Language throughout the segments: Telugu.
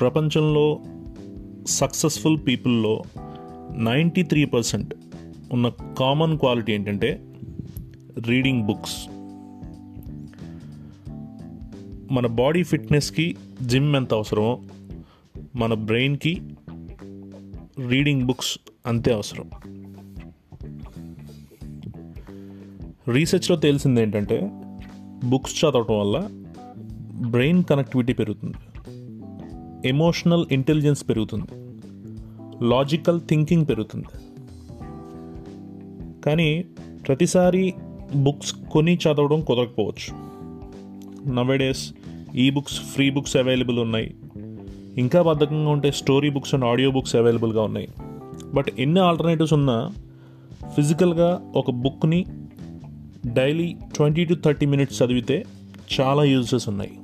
ప్రపంచంలో సక్సెస్ఫుల్ పీపుల్లో 93% ఉన్న కామన్ క్వాలిటీ ఏంటంటే రీడింగ్ బుక్స్. మన బాడీ ఫిట్నెస్కి జిమ్ ఎంత అవసరమో మన బ్రెయిన్కి రీడింగ్ బుక్స్ అంతే అవసరం. రీసెర్చ్లో తెలిసింది ఏంటంటే బుక్స్ చదవటం వల్ల బ్రెయిన్ కనెక్టివిటీ పెరుగుతుంది, ఎమోషనల్ ఇంటెలిజెన్స్ పెరుగుతుంది, లాజికల్ థింకింగ్ పెరుగుతుంది. కానీ ప్రతిసారి బుక్స్ కొని చదవడం కుదరకపోవచ్చు. Nowadays e books, free books available ఉన్నాయి. ఇంకా బద్ధకంగా ఉంటే story books and audio books అవైలబుల్గా ఉన్నాయి. బట్ ఎన్ని ఆల్టర్నేటివ్స్ ఉన్నా ఫిజికల్గా ఒక బుక్ని డైలీ 20 to 30 minutes చదివితే చాలా యూజెస్ ఉన్నాయి.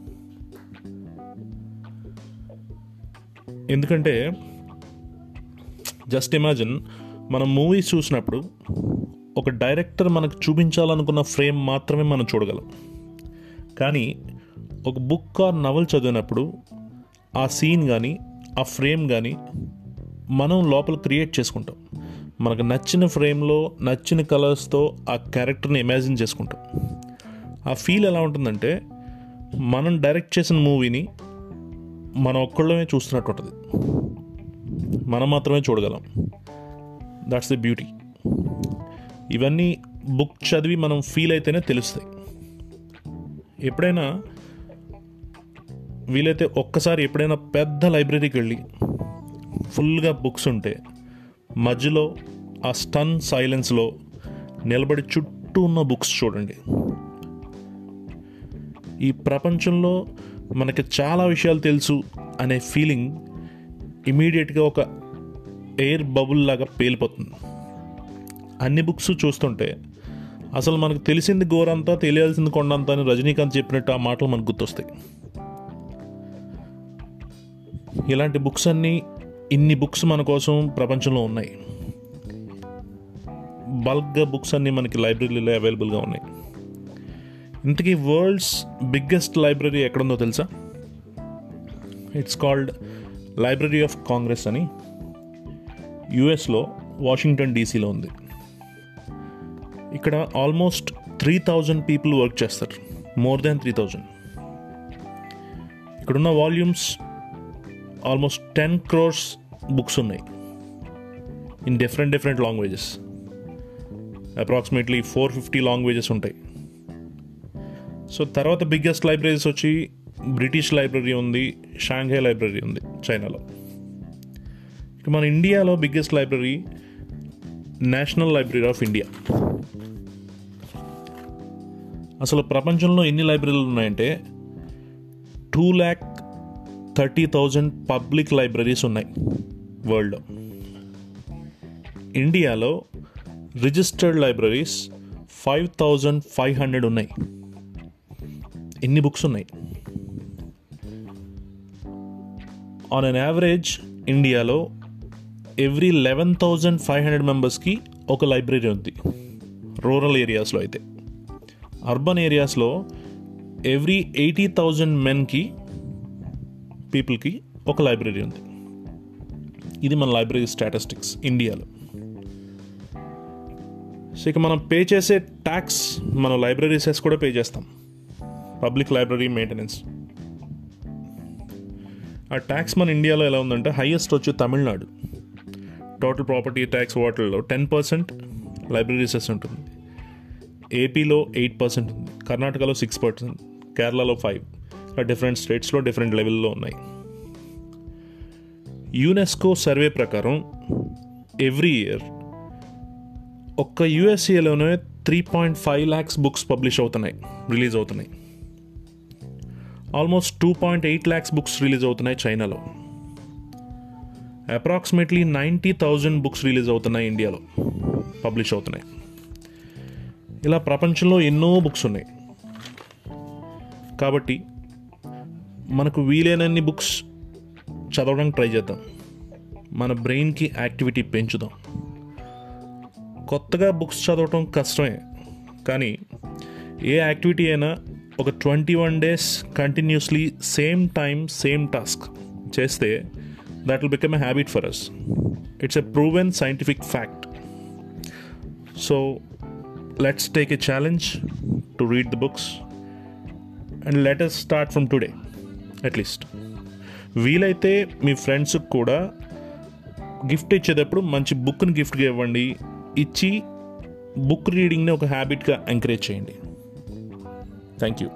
ఎందుకంటే జస్ట్ ఇమాజిన్, మనం మూవీస్ చూసినప్పుడు ఒక డైరెక్టర్ మనకు చూపించాలనుకున్న ఫ్రేమ్ మాత్రమే మనం చూడగలం. కానీ ఒక బుక్ ఆర్ నవల్ చదివినప్పుడు ఆ సీన్ కానీ ఆ ఫ్రేమ్ కానీ మనం లోపల క్రియేట్ చేసుకుంటాం. మనకు నచ్చిన ఫ్రేమ్లో నచ్చిన కలర్స్తో ఆ క్యారెక్టర్ని ఇమాజిన్ చేసుకుంటాం. ఆ ఫీల్ ఎలా ఉంటుందంటే మనం డైరెక్ట్ చేసిన మూవీని మనం ఒక్కళ్ళమే చూస్తున్నట్టు ఉంటుంది, మనం మాత్రమే చూడగలం. That's the beauty. ఇవన్నీ బుక్ చదివి మనం ఫీల్ అయితేనే తెలుస్తాయి. ఎప్పుడైనా వీలైతే ఒక్కసారి ఎప్పుడైనా పెద్ద లైబ్రరీకి వెళ్ళి ఫుల్గా బుక్స్ ఉంటే మధ్యలో ఆ స్టన్ సైలెన్స్లో నిలబడి చుట్టూ ఉన్న బుక్స్ చూడండి. ఈ ప్రపంచంలో మనకి చాలా విషయాలు తెలుసు అనే ఫీలింగ్ ఇమీడియట్గా ఒక ఎయిర్ బబుల్ లాగా పేలిపోతుంది. అన్ని బుక్స్ చూస్తుంటే అసలు మనకు తెలిసింది గోరంతా, తెలియాల్సింది కొండంతా అని రజనీకాంత్ చెప్పినట్టు ఆ మాటలు మనకు గుర్తొస్తాయి. ఇలాంటి బుక్స్ అన్నీ, ఇన్ని బుక్స్ మన కోసం ప్రపంచంలో ఉన్నాయి. బల్క్గా బుక్స్ అన్నీ మనకి లైబ్రరీలో అవైలబుల్గా ఉన్నాయి. ఇంతకీ వరల్డ్స్ బిగ్గెస్ట్ లైబ్రరీ ఎక్కడుందో తెలుసా? It's called library of Congress అని యుఎస్లో వాషింగ్టన్ డీసీలో ఉంది. ఇక్కడ ఆల్మోస్ట్ 3,000 పీపుల్ వర్క్ చేస్తారు, మోర్ దాన్ 3,000. ఇక్కడున్న వాల్యూమ్స్ ఆల్మోస్ట్ 10 crores బుక్స్ ఉన్నాయి in different languages. Approximately 450 languages ఉంటాయి. సో తర్వాత బిగ్గెస్ట్ లైబ్రరీస్ వచ్చి బ్రిటిష్ లైబ్రరీ ఉంది, షాంఘై లైబ్రరీ ఉంది చైనాలో. ఇక మన ఇండియాలో biggest library national library of India. అసలు ప్రపంచంలో ఎన్ని లైబ్రరీలు ఉన్నాయంటే 230,000 పబ్లిక్ లైబ్రరీస్ ఉన్నాయి వరల్డ్లో. ఇండియాలో రిజిస్టర్డ్ లైబ్రరీస్ 5,500 ఉన్నాయి. ఎన్ని బుక్స్ ఉన్నాయి? ఆన్ అన్ యావరేజ్ ఇండియాలో ఎవ్రీ 11,500 మెంబర్స్కి ఒక లైబ్రరీ ఉంది రూరల్ ఏరియాస్లో. అయితే అర్బన్ ఏరియాస్లో ఎవ్రీ 80,000 పీపుల్కి ఒక లైబ్రరీ ఉంది. ఇది మన లైబ్రరీ స్టాటిస్టిక్స్ ఇండియాలో. సో ఇక మనం పే చేసే ట్యాక్స్, మనం లైబ్రరీ సెస్ కూడా పే చేస్తాం, పబ్లిక్ లైబ్రరీ మెయింటెనెన్స్. ఆ ట్యాక్స్ మన ఇండియాలో ఎలా ఉందంటే హైయెస్ట్ వచ్చి తమిళనాడు. టోటల్ ప్రాపర్టీ ట్యాక్స్ వాటిల్లో 10% లైబ్రరీ సెస్ ఉంటుంది. ఏపీలో 8% ఉంది, కర్ణాటకలో 6%, కేరళలో 5%. డిఫరెంట్ స్టేట్స్లో డిఫరెంట్ లెవెల్లో ఉన్నాయి. యునెస్కో సర్వే ప్రకారం ఎవ్రీ ఇయర్ ఒక్క యుఎస్ఏలోనే 3.5 lakhs బుక్స్ పబ్లిష్ అవుతున్నాయి, రిలీజ్ అవుతున్నాయి. ఆల్మోస్ట్ 2.8 lakhs బుక్స్ రిలీజ్ అవుతున్నాయి చైనాలో. అప్రాక్సిమేట్లీ 90,000 బుక్స్ రిలీజ్ అవుతున్నాయి ఇండియాలో, పబ్లిష్ అవుతున్నాయి. ఇలా ప్రపంచంలో ఎన్నో బుక్స్ ఉన్నాయి. కాబట్టి మనకు వీలైనన్ని బుక్స్ చదవడానికి ట్రై చేద్దాం, మన బ్రెయిన్కి యాక్టివిటీ పెంచుదాం. కొత్తగా బుక్స్ చదవటం కష్టమే, కానీ ఏ యాక్టివిటీ అయినా ఒక 21 days continuously same time same task చేస్తే that will become a habit for us. It's a proven scientific fact. So let's take a challenge to read the books and let us start from today at least. వీలైతే మీ ఫ్రెండ్స్కి కూడా గిఫ్ట్ ఇచ్చేటప్పుడు మంచి బుక్ని గిఫ్ట్గా ఇవ్వండి, ఇచ్చి బుక్ రీడింగ్ని ఒక హ్యాబిట్గా ఎంకరేజ్ చేయండి. Thank you.